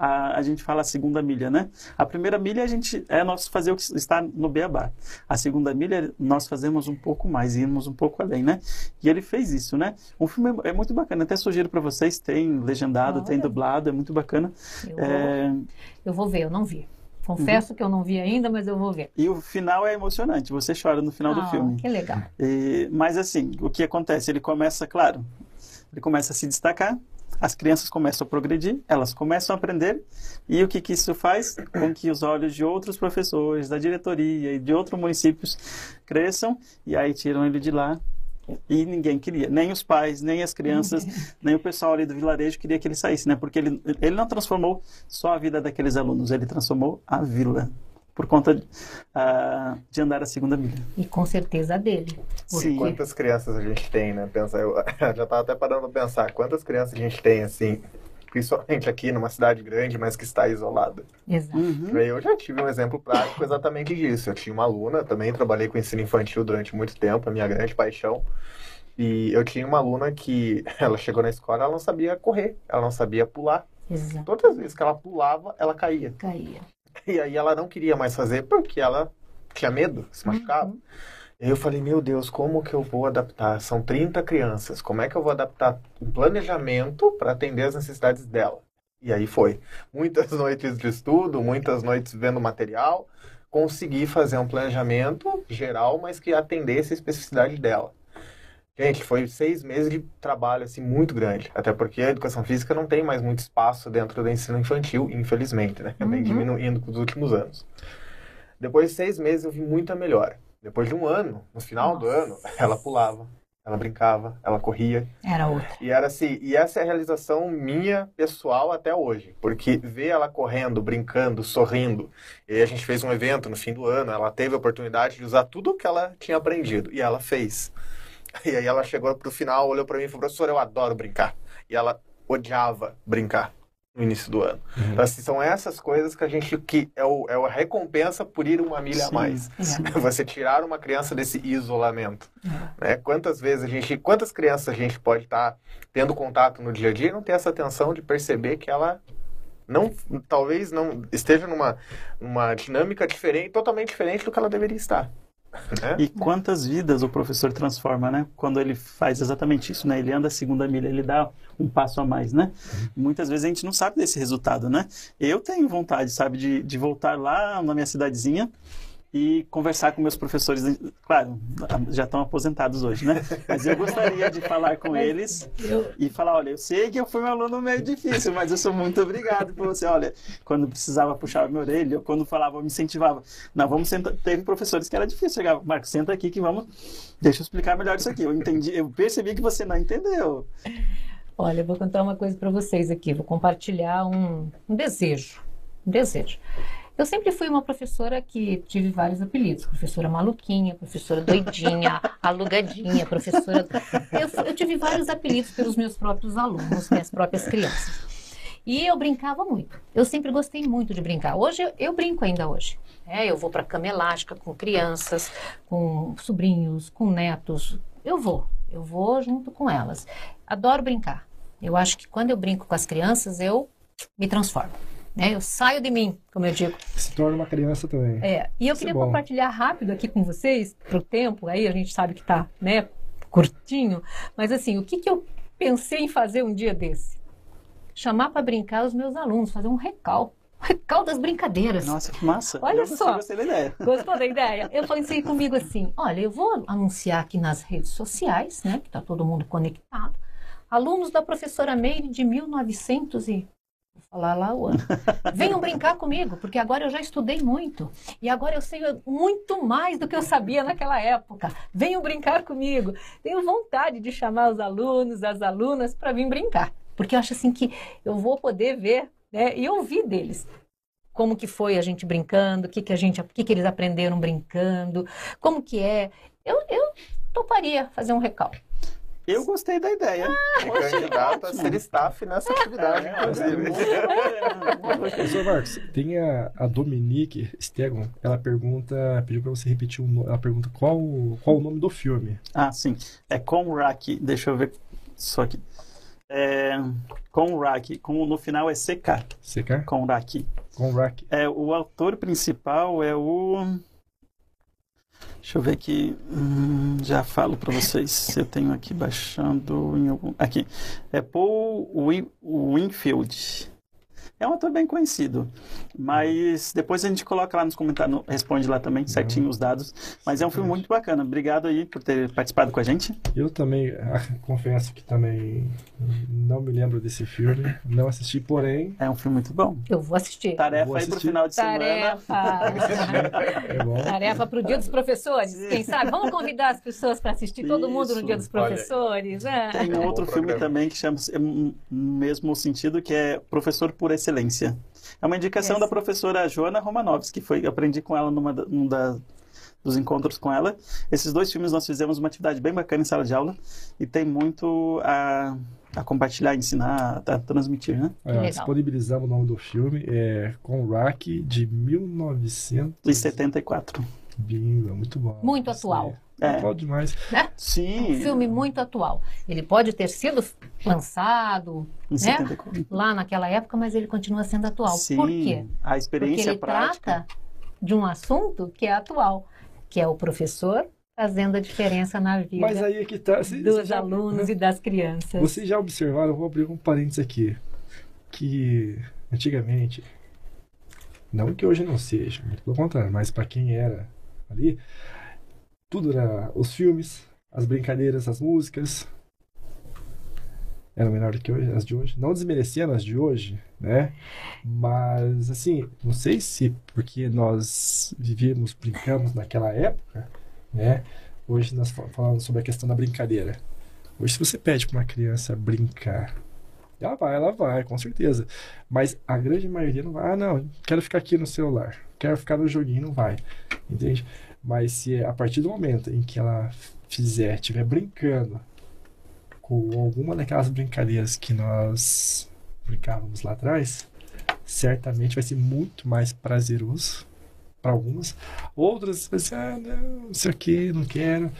A, a gente fala a segunda milha, né? A primeira milha a gente, é nós fazer o que está no beabá. A segunda milha nós fazemos um pouco mais, irmos um pouco além, né? E ele fez isso, né? O filme é, é muito bacana, até sugiro para vocês, tem legendado, ah, tem dublado, é muito bacana. Eu, é... vou, eu vou ver, eu não vi. Confesso uhum. que eu não vi ainda, mas eu vou ver. E o final é emocionante, você chora no final ah, do filme. Que legal. E, mas assim, o que acontece? Ele começa, claro, ele começa a se destacar. As crianças começam a progredir, elas começam a aprender, e o que, que isso faz? Com que os olhos de outros professores, da diretoria e de outros municípios cresçam, e aí tiram ele de lá, e ninguém queria, nem os pais, nem as crianças, nem o pessoal ali do vilarejo queria que ele saísse, né? Porque ele, ele não transformou só a vida daqueles alunos, ele transformou a vila. Por conta de, uh, de andar a segunda milha. E com certeza a dele. Sim. Quantas crianças a gente tem, né? Pensa, eu já estava até parando para pensar. Quantas crianças a gente tem, assim, principalmente aqui numa cidade grande, mas que está isolada. Exato. Uhum. Eu já tive um exemplo prático exatamente disso. Eu tinha uma aluna, também trabalhei com ensino infantil durante muito tempo, a minha grande paixão. E eu tinha uma aluna que, ela chegou na escola, ela não sabia correr, ela não sabia pular. Exato. Todas as vezes que ela pulava, ela caía. Caía. E aí ela não queria mais fazer porque ela tinha medo, se machucava. Uhum. Eu falei, meu Deus, como que eu vou adaptar? São trinta crianças, como é que eu vou adaptar um planejamento para atender as necessidades dela? E aí foi. Muitas noites de estudo, muitas noites vendo material, consegui fazer um planejamento geral, mas que atendesse a especificidade dela. Gente, foi seis meses de trabalho, assim, muito grande. Até porque a educação física não tem mais muito espaço dentro do ensino infantil, infelizmente, né? Vem uhum. diminuindo com os últimos anos. Depois de seis meses, eu vi muita melhora. Depois de um ano, no final Nossa. do ano, ela pulava, ela brincava, ela corria. Era outra. E era assim, e essa é a realização minha, pessoal, até hoje. Porque ver ela correndo, brincando, sorrindo. E a gente fez um evento no fim do ano, ela teve a oportunidade de usar tudo o que ela tinha aprendido. E ela fez. E aí ela chegou pro final, olhou pra mim e falou, professor, eu adoro brincar. E ela odiava brincar no início do ano. Uhum. Então, assim, são essas coisas que a gente, que é, o, é a recompensa por ir uma milha Sim. a mais. É. Você tirar uma criança desse isolamento. É. Né? Quantas vezes a gente, quantas crianças a gente pode estar tá tendo contato no dia a dia e não ter essa atenção de perceber que ela... Não, talvez não esteja numa, numa dinâmica diferente, totalmente diferente do que ela deveria estar. É. E quantas vidas o professor transforma, né? Quando ele faz exatamente isso, né? Ele anda a segunda milha, ele dá um passo a mais, né? Uhum. Muitas vezes a gente não sabe desse resultado, né? Eu tenho vontade, sabe, de, de voltar lá na minha cidadezinha e conversar com meus professores. Claro, já estão aposentados hoje, né? Mas eu gostaria de falar com eles e falar, olha, eu sei que eu fui um aluno meio difícil, mas eu sou muito obrigado por você. Olha, quando precisava puxar a minha orelha, eu, quando falava, eu me incentivava. Não, vamos sentar. Teve professores que era difícil. Chegava, Marcos, senta aqui que vamos... Deixa eu explicar melhor isso aqui. Eu entendi, eu percebi que você não entendeu. Olha, eu vou contar uma coisa para vocês aqui. Vou compartilhar um, um desejo. desejo. Eu sempre fui uma professora que tive vários apelidos. Professora maluquinha, professora doidinha, alugadinha, professora... Eu, eu tive vários apelidos pelos meus próprios alunos, minhas próprias crianças. E eu brincava muito. Eu sempre gostei muito de brincar. Hoje, eu, eu brinco ainda hoje. É, eu vou para cama elástica com crianças, com sobrinhos, com netos. Eu vou. Eu vou junto com elas. Adoro brincar. Eu acho que quando eu brinco com as crianças, eu me transformo. É, eu saio de mim, como eu digo. Se torna uma criança também. É. E eu Isso queria é compartilhar rápido aqui com vocês, pro tempo, aí a gente sabe que tá, né, curtinho, mas assim, o que que eu pensei em fazer um dia desse? Chamar para brincar os meus alunos, fazer um recall. Recall das brincadeiras. Nossa, que massa. Olha eu só. Gostei da ideia. Gostou da ideia? Eu pensei comigo assim, olha, eu vou anunciar aqui nas redes sociais, né, que tá todo mundo conectado, alunos da professora Meire de mil e novecentos e... Vou falar lá o ano. Venham brincar comigo, porque agora eu já estudei muito. E agora eu sei muito mais do que eu sabia naquela época. Venham brincar comigo. Tenho vontade de chamar os alunos, as alunas, para vir brincar. Porque eu acho assim que eu vou poder ver, né, e ouvir deles. Como que foi a gente brincando, o que que a gente, que que eles aprenderam brincando, como que é. Eu, eu toparia fazer um recall. Eu gostei da ideia. Ah, é candidato a ser staff nessa atividade, é, inclusive. Professor Marcos, tem a, a Dominique Stegon, ela pergunta, pediu para você repetir, um, ela pergunta qual, qual o nome do filme. Ah, sim. É Conrack, deixa eu ver só aqui. É, Conrack, com, no final é C K. C K? Conrack. Conrack. É, o autor principal é o... Deixa eu ver aqui, hum, já falo para vocês se eu tenho aqui baixando em algum... Aqui, é Paul Winfield. É um ator bem conhecido, mas depois a gente coloca lá nos comentários, responde lá também certinho os dados. Mas é um filme muito bacana, obrigado aí por ter participado com a gente. Eu também, confesso que também não me lembro desse filme, não assisti, porém... É um filme muito bom. Eu vou assistir. Tarefa vou assistir. Aí pro final de Tarefa. Semana. É bom. Tarefa pro Dia dos Professores, quem sabe? Vamos convidar as pessoas para assistir todo Isso. mundo no Dia dos Professores. É. Tem um outro filme também que chama mesmo sentido, que é Professor por Excelência. Excelência. É uma indicação Essa. da professora Joana Romanovski, que foi, aprendi com ela numa um da, dos encontros com ela. Esses dois filmes nós fizemos uma atividade bem bacana em sala de aula e tem muito a, a compartilhar, ensinar, a, a transmitir, né? É, disponibilizamos o nome do filme, é Conrack, de mil novecentos e setenta e quatro. Bingo, muito bom. Muito atual. É. Atual demais. Né? Sim. Um filme muito atual. Ele pode ter sido lançado, né, lá naquela época, mas ele continua sendo atual. Sim. Por quê? A experiência prática. Porque ele trata de um assunto que é atual, que é o professor fazendo a diferença na vida mas aí é que tá, se, dos já, alunos né? e das crianças. Vocês já observaram, eu vou abrir um parênteses aqui, que antigamente, não que hoje não seja, muito pelo contrário, mas para quem era ali, tudo era os filmes, as brincadeiras, as músicas, eram melhor do que hoje, as de hoje, não desmerecendo as de hoje, né, mas assim, não sei se porque nós vivíamos, brincamos naquela época, né, hoje nós falamos sobre a questão da brincadeira, hoje se você pede para uma criança brincar, ela vai, ela vai, com certeza, mas a grande maioria não vai, ah não, quero ficar aqui no celular, quero ficar no joguinho, não vai, entende? Mas se a partir do momento em que ela fizer, estiver brincando com alguma daquelas brincadeiras que nós brincávamos lá atrás, certamente vai ser muito mais prazeroso para algumas. Outras vai ser, ah, não, isso aqui, não quero.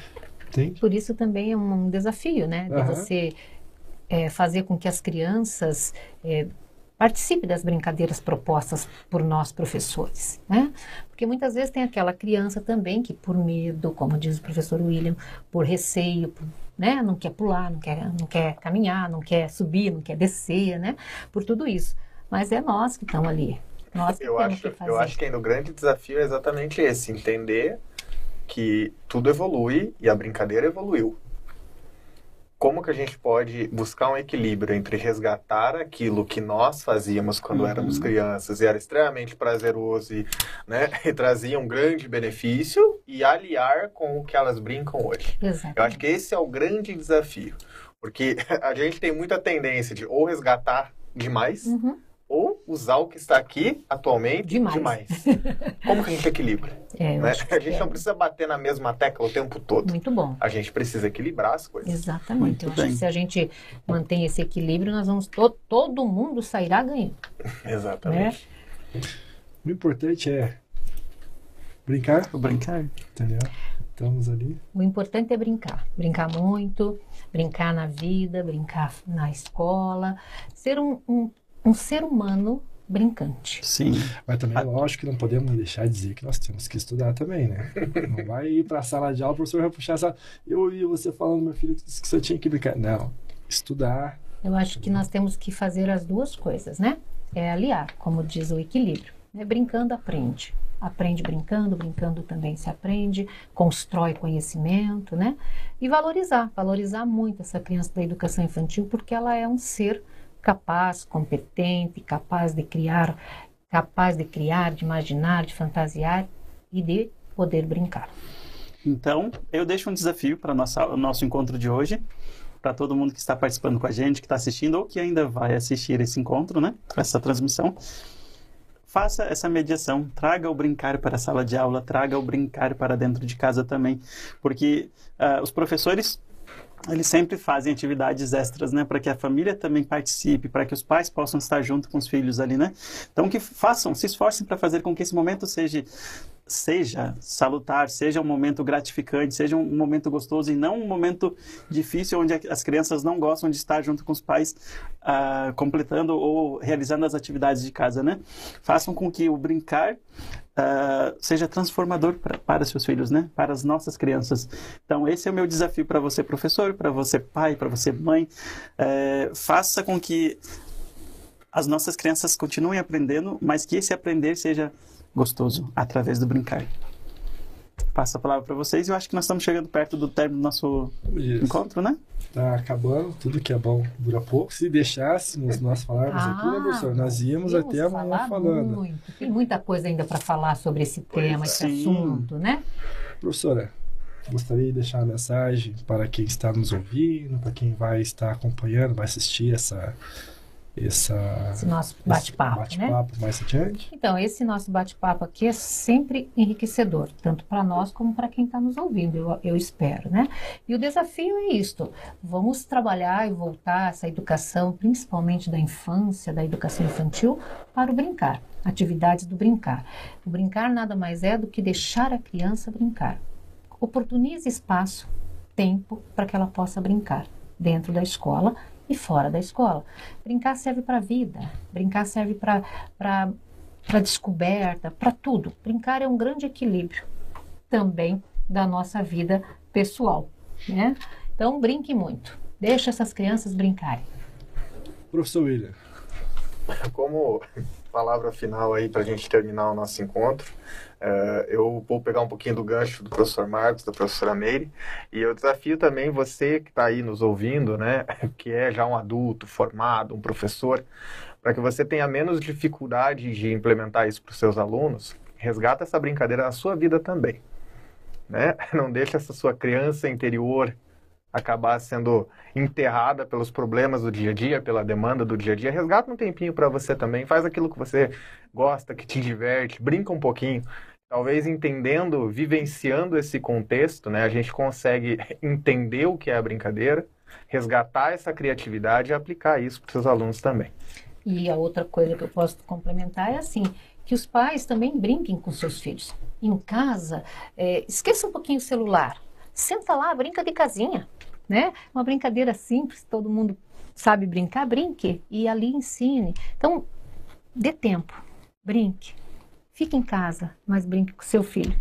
Entende? Por isso também é um desafio, né? Uhum. De você é, fazer com que as crianças... É, participe das brincadeiras propostas por nós, professores, né? Porque muitas vezes tem aquela criança também que por medo, como diz o professor William, por receio, por, né? Não quer pular, não quer, não quer caminhar, não quer subir, não quer descer, né? Por tudo isso. Mas é nós que estamos ali. Nós que eu temos acho, que fazer. Eu acho que ainda o grande desafio é exatamente esse, entender que tudo evolui e a brincadeira evoluiu. Como que a gente pode buscar um equilíbrio entre resgatar aquilo que nós fazíamos quando uhum. éramos crianças e era extremamente prazeroso e, né, e trazia um grande benefício e aliar com o que elas brincam hoje. Exatamente. Eu acho que esse é o grande desafio, porque a gente tem muita tendência de ou resgatar demais uhum. ou usar o que está aqui atualmente demais. demais. Como que a gente equilibra? É, né? A gente é. não precisa bater na mesma tecla o tempo todo. Muito bom. A gente precisa equilibrar as coisas. Exatamente. Muito eu bem. acho que se a gente mantém esse equilíbrio, nós vamos to todo mundo sairá ganhando. Exatamente. Né? O importante é brincar. Brincar. Entendeu? Estamos ali. O importante é brincar. Brincar muito, brincar na vida, brincar na escola, ser um, um, um ser humano brincante. Sim. Mas também, lógico, que não podemos deixar de dizer que nós temos que estudar também, né? Não vai ir para a sala de aula, o professor vai puxar essa... Eu ouvi você falando, meu filho, que você tinha que brincar. Não. Estudar. Eu acho que nós temos que fazer as duas coisas, né? É aliar, como diz o equilíbrio. Né? Brincando, aprende. Aprende brincando, brincando também se aprende, constrói conhecimento, né? E valorizar, valorizar muito essa criança da educação infantil, porque ela é um ser capaz, competente, capaz de criar, capaz de criar, de imaginar, de fantasiar e de poder brincar. Então, eu deixo um desafio para o nosso encontro de hoje, para todo mundo que está participando com a gente, que está assistindo ou que ainda vai assistir esse encontro, né? Essa transmissão. Faça essa mediação, traga o brincar para a sala de aula, traga o brincar para dentro de casa também, porque uh, os professores, eles sempre fazem atividades extras, né, para que a família também participe, para que os pais possam estar junto com os filhos ali, né, então que façam, se esforcem para fazer com que esse momento seja... seja salutar, seja um momento gratificante, seja um momento gostoso e não um momento difícil onde as crianças não gostam de estar junto com os pais uh, completando ou realizando as atividades de casa, né? Façam com que o brincar uh, seja transformador pra, para seus filhos, né? Para as nossas crianças. Então esse é o meu desafio para você, professor, para você, pai, para você, mãe. Uh, faça com que as nossas crianças continuem aprendendo, mas que esse aprender seja gostoso, através do brincar. Passo a palavra para vocês. Eu acho que nós estamos chegando perto do término do nosso Isso. encontro, né? Tá acabando. Tudo que é bom dura pouco. Se deixássemos nós falarmos ah, aqui, né, professor? Nós íamos até amanhã falando. Muito. Tem muita coisa ainda para falar sobre esse tema, pois esse sim. assunto, né? Professora, gostaria de deixar uma mensagem para quem está nos ouvindo, para quem vai estar acompanhando, vai assistir essa... Essa, esse nosso bate-papo, bate né? mais adiante. Então, esse nosso bate-papo aqui é sempre enriquecedor, tanto para nós como para quem está nos ouvindo, eu, eu espero, né? E o desafio é isto, vamos trabalhar e voltar essa educação, principalmente da infância, da educação infantil, para o brincar, atividades do brincar. O brincar nada mais é do que deixar a criança brincar. Oportunize espaço, tempo, para que ela possa brincar dentro da escola e fora da escola. Brincar serve para a vida, brincar serve para para descoberta, para tudo. Brincar é um grande equilíbrio também da nossa vida pessoal, né? Então, brinque muito. Deixa essas crianças brincarem. Professor William. Como palavra final aí para a gente terminar o nosso encontro, Uh, eu vou pegar um pouquinho do gancho do professor Marcos, da professora Meire, e eu desafio também você que está aí nos ouvindo, né, que é já um adulto formado, um professor, para que você tenha menos dificuldade de implementar isso para os seus alunos, resgata essa brincadeira na sua vida também, né? Não deixe essa sua criança interior acabar sendo enterrada pelos problemas do dia a dia, pela demanda do dia a dia. Resgata um tempinho para você também, faz aquilo que você gosta, que te diverte, brinca um pouquinho. Talvez entendendo, vivenciando esse contexto, né, a gente consegue entender o que é a brincadeira, resgatar essa criatividade e aplicar isso para os seus alunos também. E a outra coisa que eu posso complementar é assim, que os pais também brinquem com seus filhos. Em casa, é, esqueça um pouquinho o celular, senta lá, brinca de casinha, né? Uma brincadeira simples, todo mundo sabe brincar, brinque e ali ensine. Então, dê tempo, brinque. Fique em casa, mas brinque com seu filho.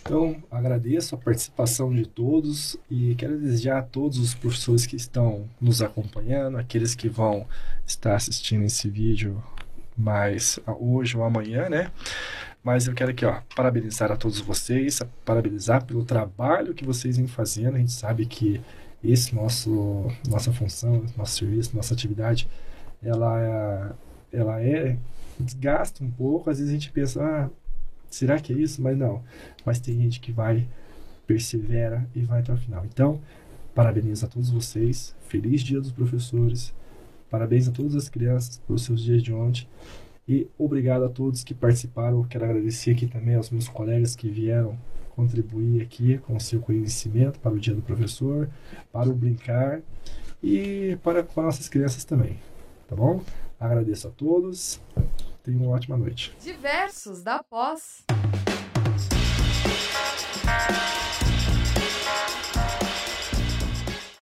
Então, agradeço a participação de todos e quero desejar a todos os professores que estão nos acompanhando, aqueles que vão estar assistindo esse vídeo mais hoje ou amanhã, né? Mas eu quero aqui, ó, parabenizar a todos vocês, parabenizar pelo trabalho que vocês vêm fazendo. A gente sabe que esse nosso, nossa função, nosso serviço, nossa atividade, ela, ela é... desgasta um pouco, às vezes a gente pensa, ah, será que é isso? Mas não, mas tem gente que vai, persevera e vai até o final. Então, parabenizo a todos vocês, feliz dia dos professores, Parabéns a todas as crianças pelos seus dias de ontem. E obrigado a todos que participaram. Quero agradecer aqui também aos meus colegas que vieram contribuir aqui com o seu conhecimento para o Dia do Professor, para o Brincar e para, para nossas crianças também, tá bom? Agradeço a todos. Tenham uma ótima noite. Diversos da Pós.